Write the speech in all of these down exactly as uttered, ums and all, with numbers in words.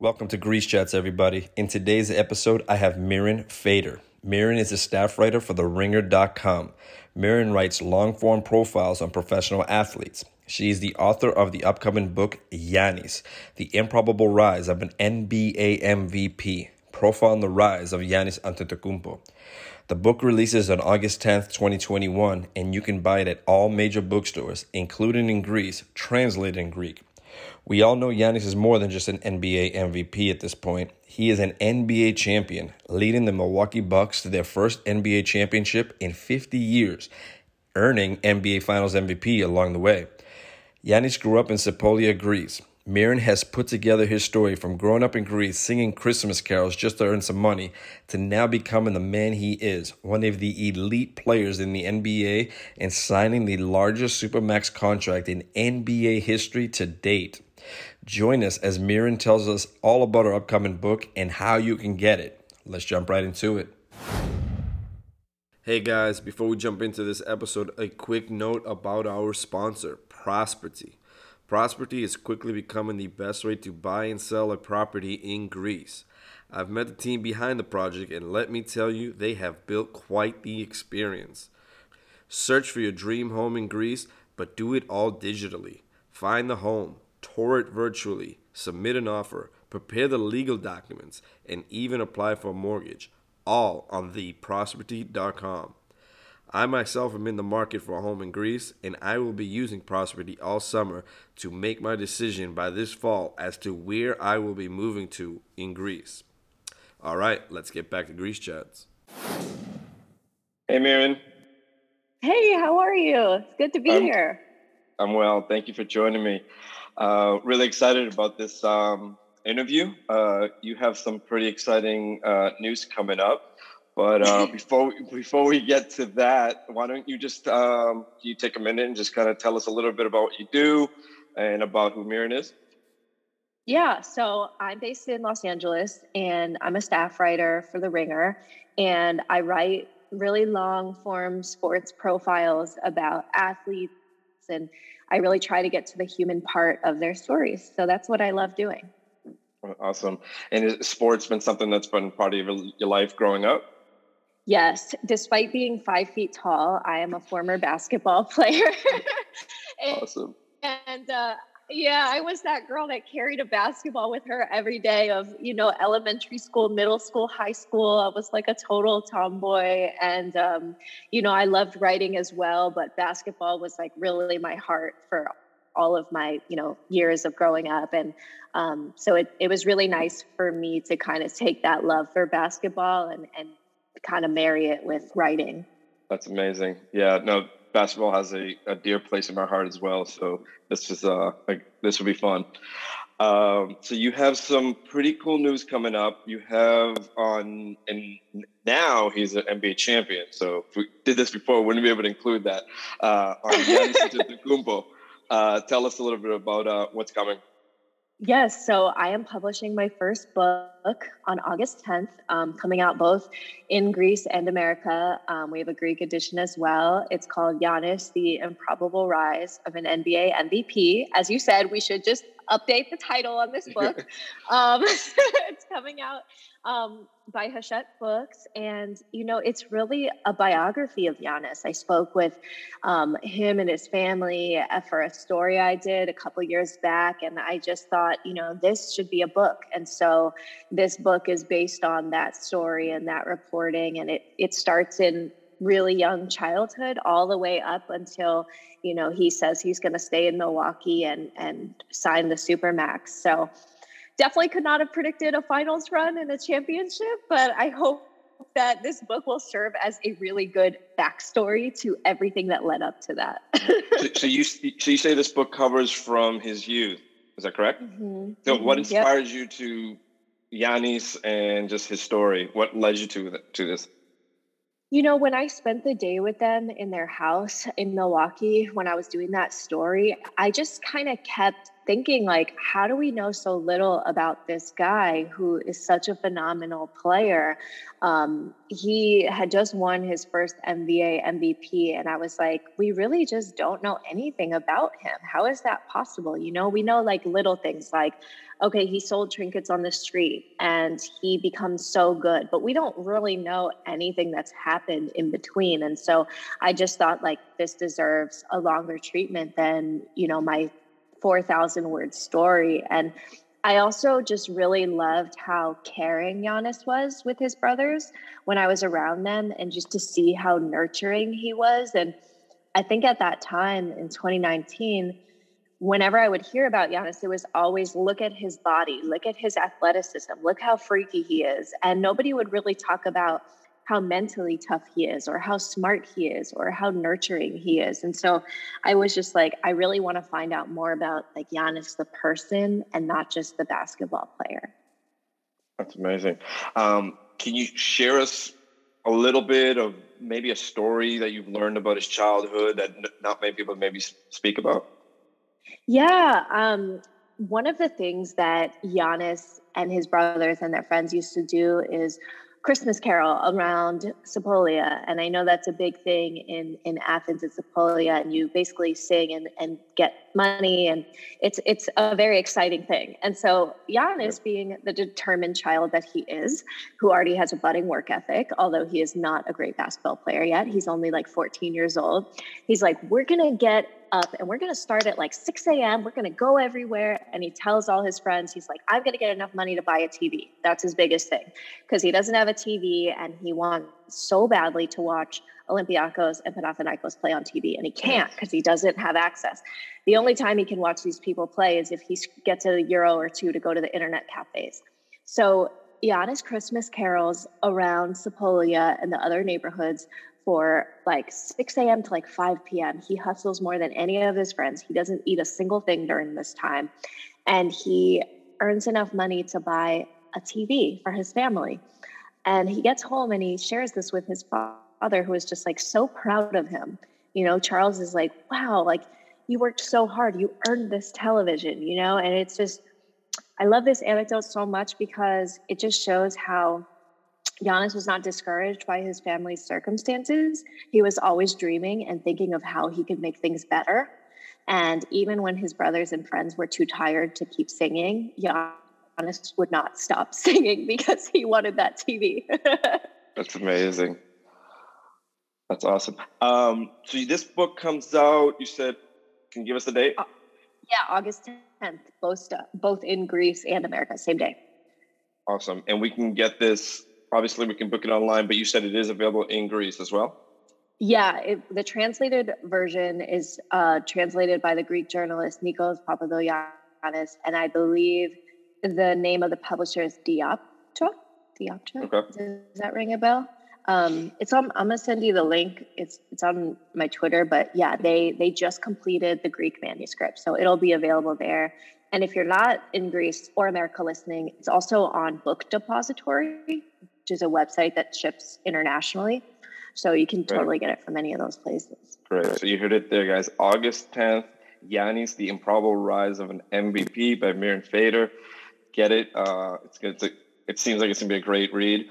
Welcome to Grease Chats, everybody. In today's episode, I have Mirin Fader. Mirin is a staff writer for the ringer dot com. Mirin writes long-form profiles on professional athletes. She is the author of the upcoming book, Giannis, The Improbable Rise of an N B A M V P, Profile on the Rise of Giannis Antetokounmpo. The book releases on August tenth, twenty twenty-one, and you can buy it at all major bookstores, including in Greece, translated in Greek. We all know Giannis is more than just an N B A M V P at this point. He is an N B A champion, leading the Milwaukee Bucks to their first N B A championship in fifty years, earning N B A Finals M V P along the way. Giannis grew up in Sepolia, Greece. Mirin has put together his story from growing up in Greece, singing Christmas carols just to earn some money, to now becoming the man he is, one of the elite players in the N B A and signing the largest Supermax contract in N B A history to date. Join us as Mirin tells us all about her upcoming book and how you can get it. Let's jump right into it. Hey guys, before we jump into this episode, a quick note about our sponsor, Prosperity. Prosperity is quickly becoming the best way to buy and sell a property in Greece. I've met the team behind the project, and let me tell you, they have built quite the experience. Search for your dream home in Greece, but do it all digitally. Find the home, tour it virtually, submit an offer, prepare the legal documents, and even apply for a mortgage, all on the prosperity dot com. I myself am in the market for a home in Greece, and I will be using Prosperity all summer to make my decision by this fall as to where I will be moving to in Greece. All right, let's get back to Grease Chats. Hey, Mirin. Hey, how are you? It's good to be I'm, here. I'm well. Thank you for joining me. Uh, really excited about this um, interview. Uh, you have some pretty exciting uh, news coming up. But uh, before we, before we get to that, why don't you just um, you take a minute and just kind of tell us a little bit about what you do and about who Mirin is? Yeah, so I'm based in Los Angeles, and I'm a staff writer for The Ringer, and I write really long-form sports profiles about athletes, and I really try to get to the human part of their stories. So that's what I love doing. Awesome. And has sports been something that's been part of your life growing up? Yes. Despite being five feet tall, I am a former basketball player. and, awesome. And uh, yeah, I was that girl that carried a basketball with her every day of, you know, elementary school, middle school, high school. I was like a total tomboy. And, um, you know, I loved writing as well, but basketball was like really my heart for all of my, you know, years of growing up. And um, so it, it was really nice for me to kind of take that love for basketball and, and, kind of marry it with writing. That's amazing. Yeah, no, basketball has a, a dear place in my heart as well. So this is uh, like, this will be fun. Um, so you have some pretty cool news coming up. You have on, and now he's an N B A champion. So if we did this before, we wouldn't be able to include that. Uh, on Giannis Antetokounmpo. Uh, tell us a little bit about uh, what's coming. Yes, so I am publishing my first book on August tenth, um, coming out both in Greece and America. Um, we have a Greek edition as well. It's called Giannis, The Improbable Rise of an N B A M V P. As you said, we should just update the title on this book. um, it's coming out um, by Hachette Books. And, you know, it's really a biography of Giannis. I spoke with um, him and his family for a story I did a couple years back. And I just thought, you know, this should be a book. And so this book is based on that story and that reporting. And it, it starts in really young childhood all the way up until, you know, he says he's going to stay in Milwaukee and, and sign the Supermax. So definitely could not have predicted a finals run and a championship, but I hope that this book will serve as a really good backstory to everything that led up to that. so, so you so you say this book covers from his youth. Is that correct? Mm-hmm. So mm-hmm. What inspired yep. you to Giannis and just his story? What led you to to this? You know, when I spent the day with them in their house in Milwaukee, when I was doing that story, I just kind of kept thinking, like, how do we know so little about this guy who is such a phenomenal player? Um, he had just won his first N B A M V P. And I was like, we really just don't know anything about him. How is that possible? You know, we know like little things like, okay, he sold trinkets on the street and he becomes so good, but we don't really know anything that's happened in between. And so I just thought like this deserves a longer treatment than, you know, my four thousand word story. And I also just really loved how caring Giannis was with his brothers when I was around them, and just to see how nurturing he was. And I think at that time in twenty nineteen, whenever I would hear about Giannis, it was always look at his body, look at his athleticism, look how freaky he is. And nobody would really talk about how mentally tough he is, or how smart he is, or how nurturing he is. And so I was just like, I really want to find out more about like Giannis, the person, and not just the basketball player. That's amazing. Um, can you share us a little bit of maybe a story that you've learned about his childhood that not many people maybe speak about? Yeah. Um, one of the things that Giannis and his brothers and their friends used to do is Christmas Carol around Sepolia. And I know that's a big thing in, in Athens, it's Sepolia, and you basically sing and, and get money. And it's, it's a very exciting thing. And so Giannis, being the determined child that he is, who already has a budding work ethic, although he is not a great basketball player yet, he's only like fourteen years old. He's like, we're going to get up and we're going to start at like six a.m. We're going to go everywhere. And he tells all his friends, he's like, I'm going to get enough money to buy a T V. That's his biggest thing, because he doesn't have a T V and he wants so badly to watch Olympiacos and Panathinaikos play on T V. And he can't, because he doesn't have access. The only time he can watch these people play is if he gets a euro or two to go to the internet cafes. So Giannis Christmas carols around Sepolia and the other neighborhoods for like six a.m. to like five p.m. He hustles more than any of his friends. He doesn't eat a single thing during this time. And he earns enough money to buy a T V for his family. And he gets home and he shares this with his father, who is just like so proud of him. You know, Charles is like, wow, like you worked so hard. You earned this television, you know? And it's just, I love this anecdote so much because it just shows how Giannis was not discouraged by his family's circumstances. He was always dreaming and thinking of how he could make things better. And even when his brothers and friends were too tired to keep singing, Giannis would not stop singing because he wanted that T V. That's amazing. That's awesome. Um, so this book comes out, you said, can you give us the date? Uh, yeah, August tenth, both, uh, both in Greece and America, same day. Awesome. And we can get this... Obviously, we can book it online, but you said it is available in Greece as well? Yeah, it, the translated version is uh, translated by the Greek journalist Nikos Papadolianis, and I believe the name of the publisher is Dioptra. Dioptra? Okay. Does, does that ring a bell? Um, it's on. I'm gonna send you the link. It's it's on my Twitter, but yeah, they they just completed the Greek manuscript, so it'll be available there. And if you're not in Greece or America listening, it's also on Book Depository, which is a website that ships internationally. So you can Great. Totally get it from any of those places. Great. So you heard it there, guys. August tenth, Giannis, The Improbable Rise of an M V P by Mirin Fader. Get it. Uh, it's good. It's a, it seems like it's going to be a great read.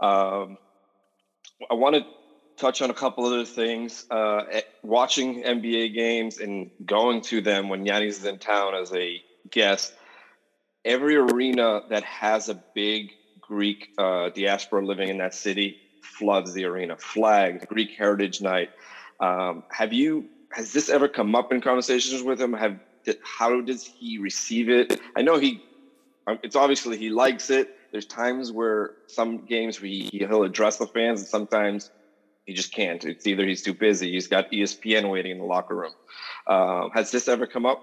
Um, I want to touch on a couple other things. Uh, watching N B A games and going to them when Giannis is in town as a guest, every arena that has a big Greek uh, diaspora living in that city floods the arena. Flags, Greek Heritage Night. Um, have you, has this ever come up in conversations with him? Have, how does he receive it? I know he, it's obviously he likes it. There's times where some games where he, he'll address the fans, and sometimes he just can't. It's either he's too busy, he's got E S P N waiting in the locker room. Uh, has this ever come up?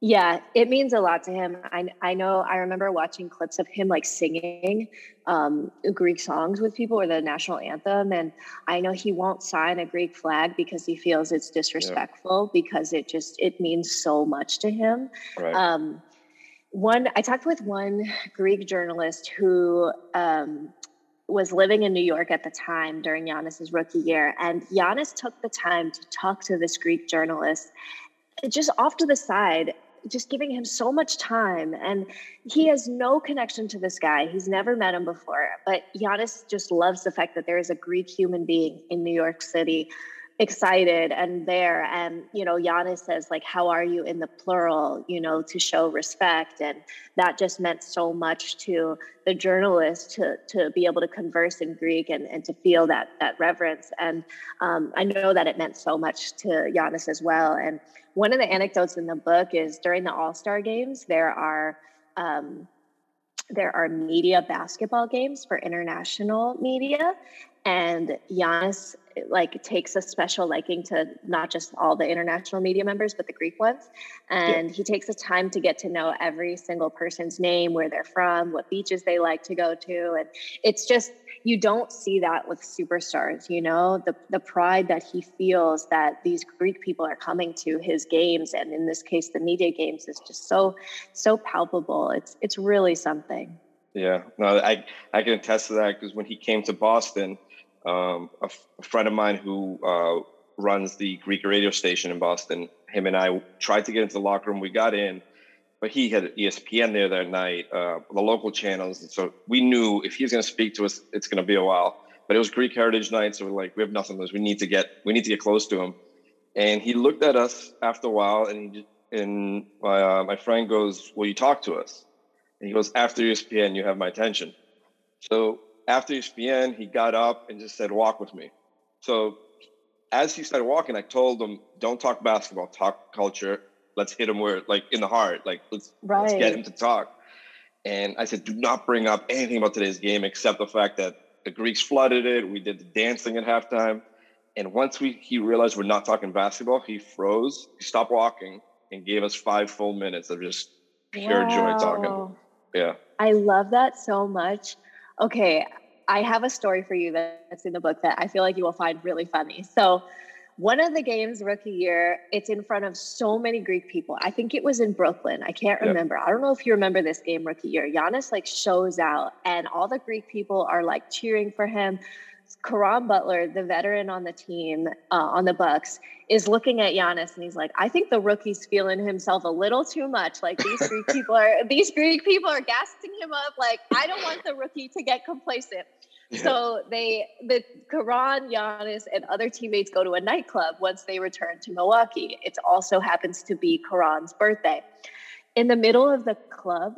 Yeah, it means a lot to him. I, I know, I remember watching clips of him like singing um, Greek songs with people, or the national anthem. And I know he won't sign a Greek flag because he feels it's disrespectful, yeah. because it just, it means so much to him. Right. Um, one, I talked with one Greek journalist who um, was living in New York at the time during Giannis's rookie year. And Giannis took the time to talk to this Greek journalist just off to the side, just giving him so much time. And he has no connection to this guy. He's never met him before. But Giannis just loves the fact that there is a Greek human being in New York City, excited and there. And, you know, Giannis says, like, how are you in the plural, you know, to show respect. And that just meant so much to the journalist to, to be able to converse in Greek and, and to feel that, that reverence. And um, I know that it meant so much to Giannis as well. And one of the anecdotes in the book is during the All-Star games, there are, um, there are media basketball games for international media. And Giannis, like, takes a special liking to not just all the international media members, but the Greek ones. And yeah. he takes the time to get to know every single person's name, where they're from, what beaches they like to go to. And it's just, you don't see that with superstars, you know, the, the pride that he feels that these Greek people are coming to his games. And in this case, the media games, is just so, so palpable. It's, it's really something. Yeah, no, I, I can attest to that, because when he came to Boston, Um, a, f- a friend of mine who uh, runs the Greek radio station in Boston, him and I tried to get into the locker room. We got in, but he had E S P N there that night, uh, the local channels. And so we knew if he's going to speak to us, it's going to be a while. But it was Greek Heritage Night, so we're like, we have nothing to lose. We need to get, we need to get close to him. And he looked at us after a while, and he, and my, uh, my friend goes, "Will you talk to us?" And he goes, "After E S P N, you have my attention." So after E S P N, he got up and just said, "Walk with me." So as he started walking, I told him, "Don't talk basketball, talk culture. Let's hit him where, like, in the heart. Like, let's, right. let's get him to talk." And I said, "Do not bring up anything about today's game except the fact that the Greeks flooded it. We did the dancing at halftime." And once we he realized we're not talking basketball, he froze, he stopped walking, and gave us five full minutes of just pure wow. joy talking. Yeah, I love that so much. Okay, I have a story for you that's in the book that I feel like you will find really funny. So one of the games rookie year, it's in front of so many Greek people. I think it was in Brooklyn. I can't remember. Yep. I don't know if you remember this game rookie year. Giannis, like, shows out, and all the Greek people are, like, cheering for him. Caron Butler, the veteran on the team, uh, on the Bucks, is looking at Giannis, and he's like, "I think the rookie's feeling himself a little too much. Like, these Greek people are these Greek people are gassing him up. Like, I don't want the rookie to get complacent." Yeah. So they, the Caron, Giannis, and other teammates go to a nightclub once they return to Milwaukee. It also happens to be Caron's birthday. In the middle of the club,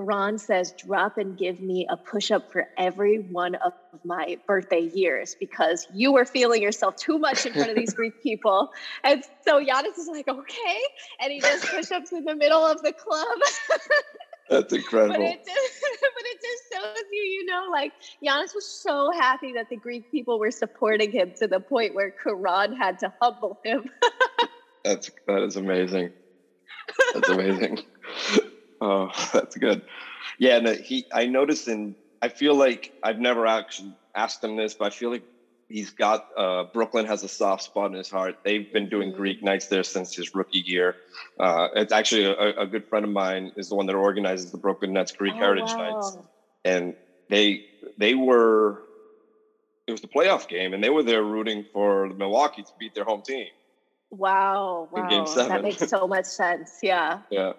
Caron says, "Drop and give me a push-up for every one of my birthday years, because you were feeling yourself too much in front of these Greek people." And so Giannis is like, "Okay." And he does push-ups in the middle of the club. That's incredible. But it, just, but it just shows you, you know, like, Giannis was so happy that the Greek people were supporting him to the point where Caron had to humble him. That's, that is amazing. That's amazing. Oh, that's good. Yeah, no, he. I noticed, and I feel like I've never actually asked him this, but I feel like he's got uh, Brooklyn has a soft spot in his heart. They've been doing Greek nights there since his rookie year. Uh, it's actually a, a good friend of mine is the one that organizes the Brooklyn Nets Greek oh, Heritage wow. Nights, and they they were it was the playoff game, and they were there rooting for Milwaukee to beat their home team. Wow! Wow! In game seven. That makes so much sense. Yeah. Yeah.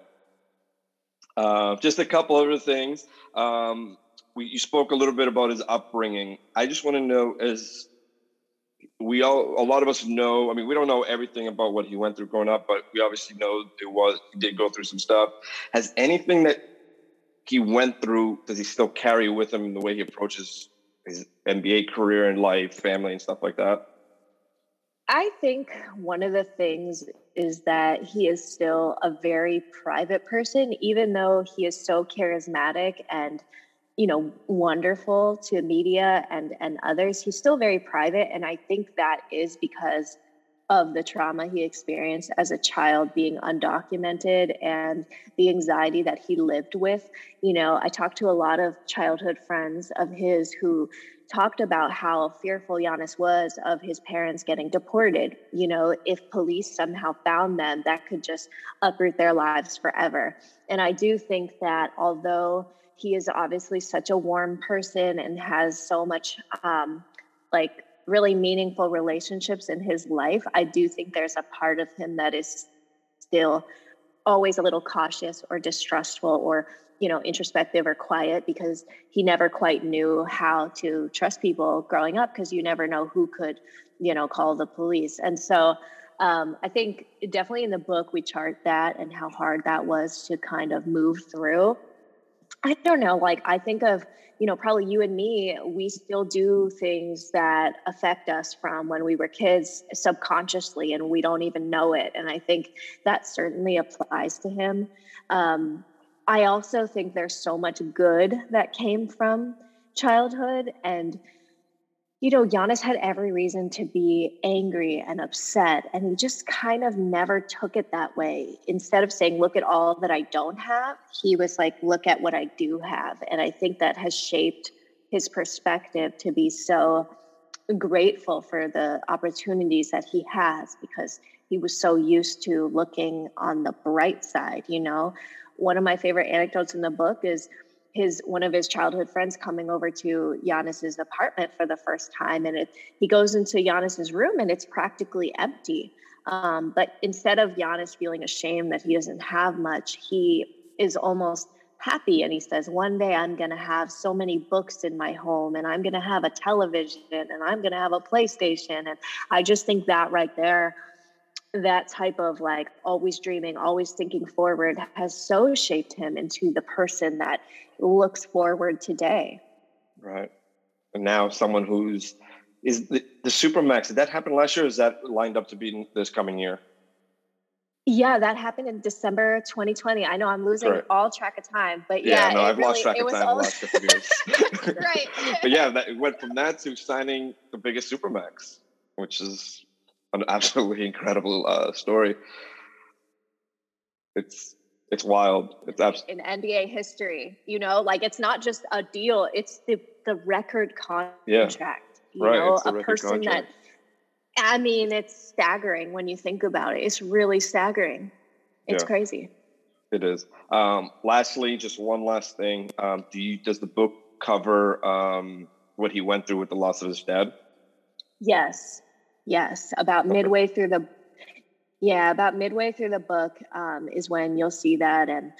Uh, just a couple other things. Um, we, you spoke a little bit about his upbringing. I just want to know, as we all, a lot of us know, I mean, we don't know everything about what he went through growing up, but we obviously know it was, he did go through some stuff. Has anything that he went through, does he still carry with him in the way he approaches his N B A career and life, family, and stuff like that? I think one of the things is that he is still a very private person, even though he is so charismatic and, you know, wonderful to media and, and others. He's still very private. And I think that is because of the trauma he experienced as a child, being undocumented, and the anxiety that he lived with. You know, I talked to a lot of childhood friends of his who talked about how fearful Giannis was of his parents getting deported. You know, if police somehow found them, that could just uproot their lives forever. And I do think that although he is obviously such a warm person and has so much, um, like, really meaningful relationships in his life, I do think there's a part of him that is still always a little cautious or distrustful or, you know, introspective or quiet, because he never quite knew how to trust people growing up, because you never know who could, you know, call the police. And so um, I think definitely in the book, we chart that and how hard that was to kind of move through. I don't know, like I think of, you know, probably you and me, we still do things that affect us from when we were kids subconsciously, and we don't even know it. And I think that certainly applies to him. Um, I also think there's so much good that came from childhood. And, you know, Giannis had every reason to be angry and upset, and he just kind of never took it that way. Instead of saying, look at all that I don't have, he was like, look at what I do have. And I think that has shaped his perspective to be so grateful for the opportunities that he has, because he was so used to looking on the bright side, you know? One of my favorite anecdotes in the book is his one of his childhood friends coming over to Giannis's apartment for the first time, and it, he goes into Giannis's room and it's practically empty. Um, but instead of Giannis feeling ashamed that he doesn't have much, he is almost happy, and he says, one day I'm going to have so many books in my home, and I'm going to have a television, and I'm going to have a PlayStation. And I just think that right there, that type of like always dreaming, always thinking forward has so shaped him into the person that looks forward today. Right. And now someone who's, is the, the Supermax, did that happen last year? Or is that lined up to be this coming year? Yeah, that happened in December twenty twenty. I know I'm losing right. all track of time, but yeah. Yeah, no, I've really, lost track of time all... the last couple of years. Right. But yeah, that, it went from that to signing the biggest Supermax, which is an absolutely incredible uh, story. It's it's wild. It's abs- in N B A history, you know, like it's not just a deal; it's the the record contract. Yeah. You right, know, a person contract. that I mean, it's staggering when you think about it. It's really staggering. It's yeah. crazy. It is. Um, lastly, just one last thing: um, Do you does the book cover um, what he went through with the loss of his dad? Yes. Yes, about midway through the, yeah, about midway through the book um, is when you'll see that. And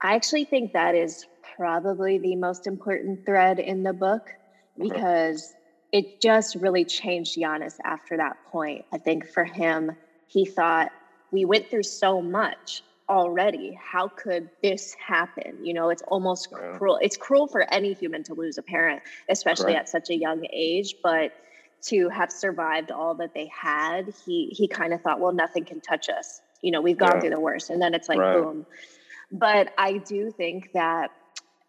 I actually think that is probably the most important thread in the book, because it just really changed Giannis after that point. I think for him, he thought, we went through so much already. How could this happen? You know, it's almost yeah. cruel. It's cruel for any human to lose a parent, especially Correct. at such a young age, but to have survived all that they had, he he kind of thought, well, nothing can touch us. You know, we've gone yeah. through the worst. And then it's like, right. boom. But I do think that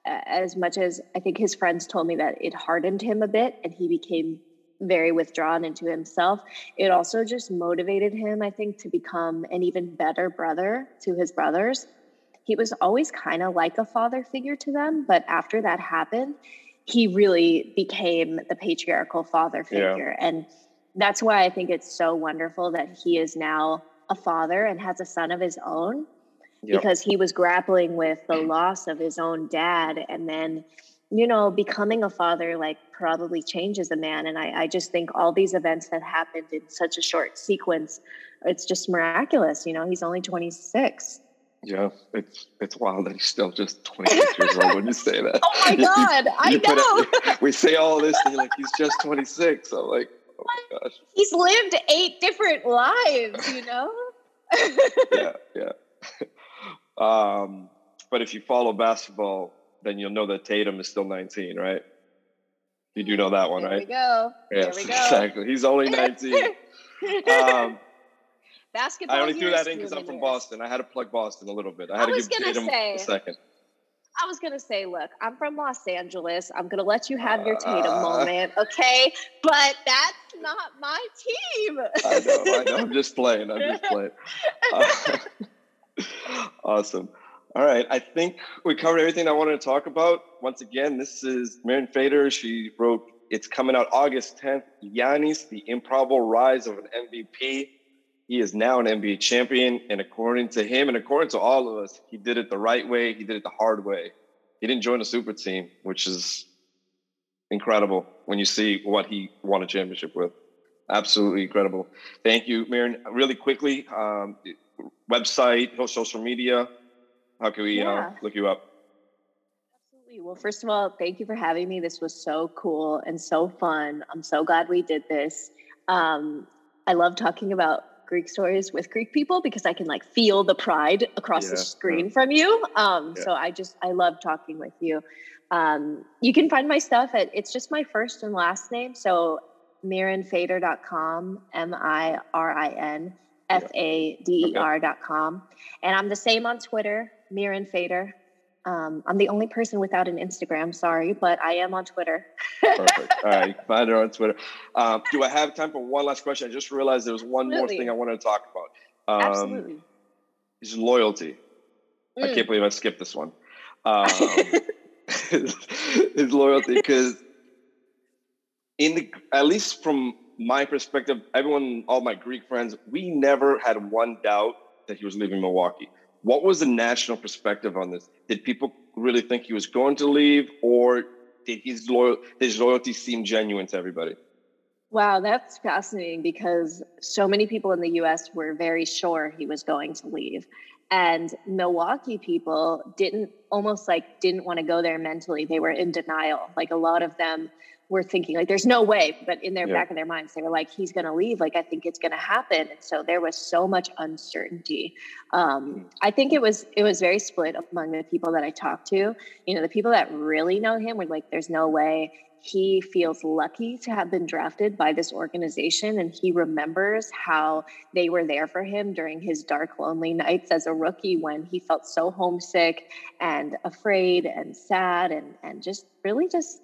as much as I think his friends told me that it hardened him a bit and he became very withdrawn into himself, it also just motivated him, I think, to become an even better brother to his brothers. He was always kind of like a father figure to them. But after that happened, he really became the patriarchal father figure. Yeah. And that's why I think it's so wonderful that he is now a father and has a son of his own, yep. because he was grappling with the loss of his own dad. And then, you know, becoming a father, like, probably changes a man. And I, I just think all these events that happened in such a short sequence, it's just miraculous. You know, he's only twenty-six. Yeah, it's it's wild that he's still just twenty-six years old when you say that. Oh my God, you, you, you I know. It, we say all this and you're like, he's just twenty-six. I'm like, oh my gosh. He's lived eight different lives, you know? yeah, yeah. Um, but if you follow basketball, then you'll know that Tatum is still nineteen, right? You do know that one, there right? There we go. Yes, there we go. Exactly. He's only nineteen. Um Basketball I only threw that in because I'm from years. Boston. I had to plug Boston a little bit. I had I to give Tatum say, a second. I was going to say, look, I'm from Los Angeles. I'm going to let you have your Tatum uh, moment, okay? But that's not my team. I know, I know. I'm just playing. I'm just playing. Uh, awesome. All right. I think we covered everything I wanted to talk about. Once again, this is Mirin Fader. She wrote, it's coming out August tenth, Giannis, the Improbable Rise of an M V P. He is now an N B A champion, and according to him and according to all of us, he did it the right way. He did it the hard way. He didn't join a super team, which is incredible when you see what he won a championship with. Absolutely incredible. Thank you, Mirin. Really quickly, um, website, social media? How can we yeah. uh, look you up? Absolutely. Well, first of all, thank you for having me. This was so cool and so fun. I'm so glad we did this. Um, I love talking about Greek stories with Greek people because I can like feel the pride across yeah. the screen from you. Um, yeah. So I just, I love talking with you. Um, you can find my stuff at, it's just my first and last name. So Mirin Fader dot com, M I R I N F A D E R dot com. And I'm the same on Twitter, Mirin Fader. Um, I'm the only person without an Instagram, sorry, but I am on Twitter. Perfect. All right, you can find her on Twitter. Uh, do I have time for one last question? I just realized there was one Absolutely. more thing I wanted to talk about. Um, Absolutely. It's loyalty. Mm. I can't believe I skipped this one. Um, it's loyalty because in the, at least from my perspective, everyone, all my Greek friends, we never had one doubt that he was leaving Milwaukee. What was the national perspective on this? Did people really think he was going to leave, or did his, loyal, his loyalty seem genuine to everybody? Wow, that's fascinating because so many people in the U S were very sure he was going to leave. And Milwaukee people didn't, almost like didn't want to go there mentally. They were in denial. Like a lot of them were thinking like, there's no way. But in their yeah. back of their minds, they were like, he's going to leave. Like, I think it's going to happen. And so there was so much uncertainty. Um, I think it was, it was very split among the people that I talked to. You know, the people that really know him were like, there's no way. He feels lucky to have been drafted by this organization, and he remembers how they were there for him during his dark, lonely nights as a rookie when he felt so homesick and afraid and sad and, and just really just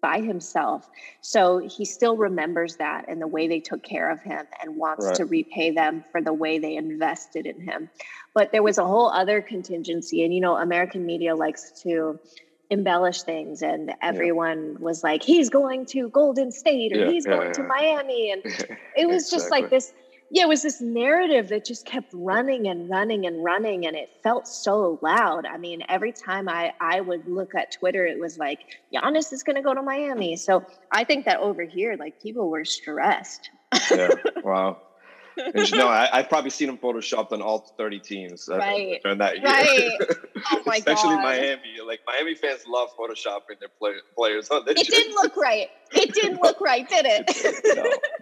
by himself. So he still remembers that and the way they took care of him and wants right. to repay them for the way they invested in him. But there was a whole other contingency, and, you know, American media likes to embellish things, and everyone yeah. was like, he's going to Golden State, or yeah, he's yeah, going yeah. to Miami. And it was exactly. just like this, yeah, it was this narrative that just kept running and running and running. And it felt so loud. I mean, every time I, I would look at Twitter, it was like, Giannis is going to go to Miami. So I think that over here, like, people were stressed. yeah. Wow. And you know, I, I've probably seen him photoshopped on all thirty teams uh, right. during that year. Right. Oh my Especially God. Miami. Like, Miami fans love photoshopping their play, players on their It didn't look right. It didn't look right, did it?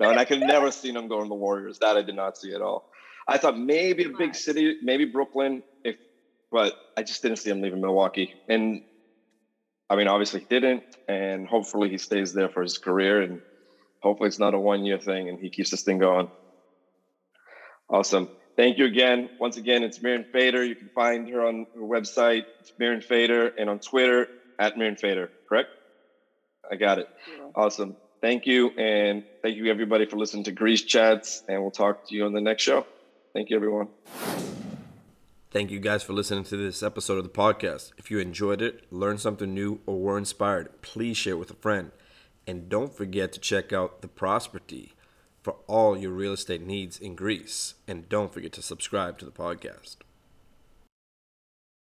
no, no, and I could never see him going to the Warriors. That I did not see at all. I thought maybe a big city, maybe Brooklyn, if, but I just didn't see him leaving Milwaukee. And, I mean, obviously he didn't, and hopefully he stays there for his career, and hopefully it's not a one-year thing and he keeps this thing going. Awesome. Thank you again. Once again, it's Mirin Fader. You can find her on her website, it's Mirin Fader, and on Twitter, at Mirin Fader, correct? I got it. Yeah. Awesome. Thank you, and thank you, everybody, for listening to Greece Chats, and we'll talk to you on the next show. Thank you, everyone. Thank you guys for listening to this episode of the podcast. If you enjoyed it, learned something new, or were inspired, please share with a friend. And don't forget to check out the Prosperity for all your real estate needs in Greece. And don't forget to subscribe to the podcast.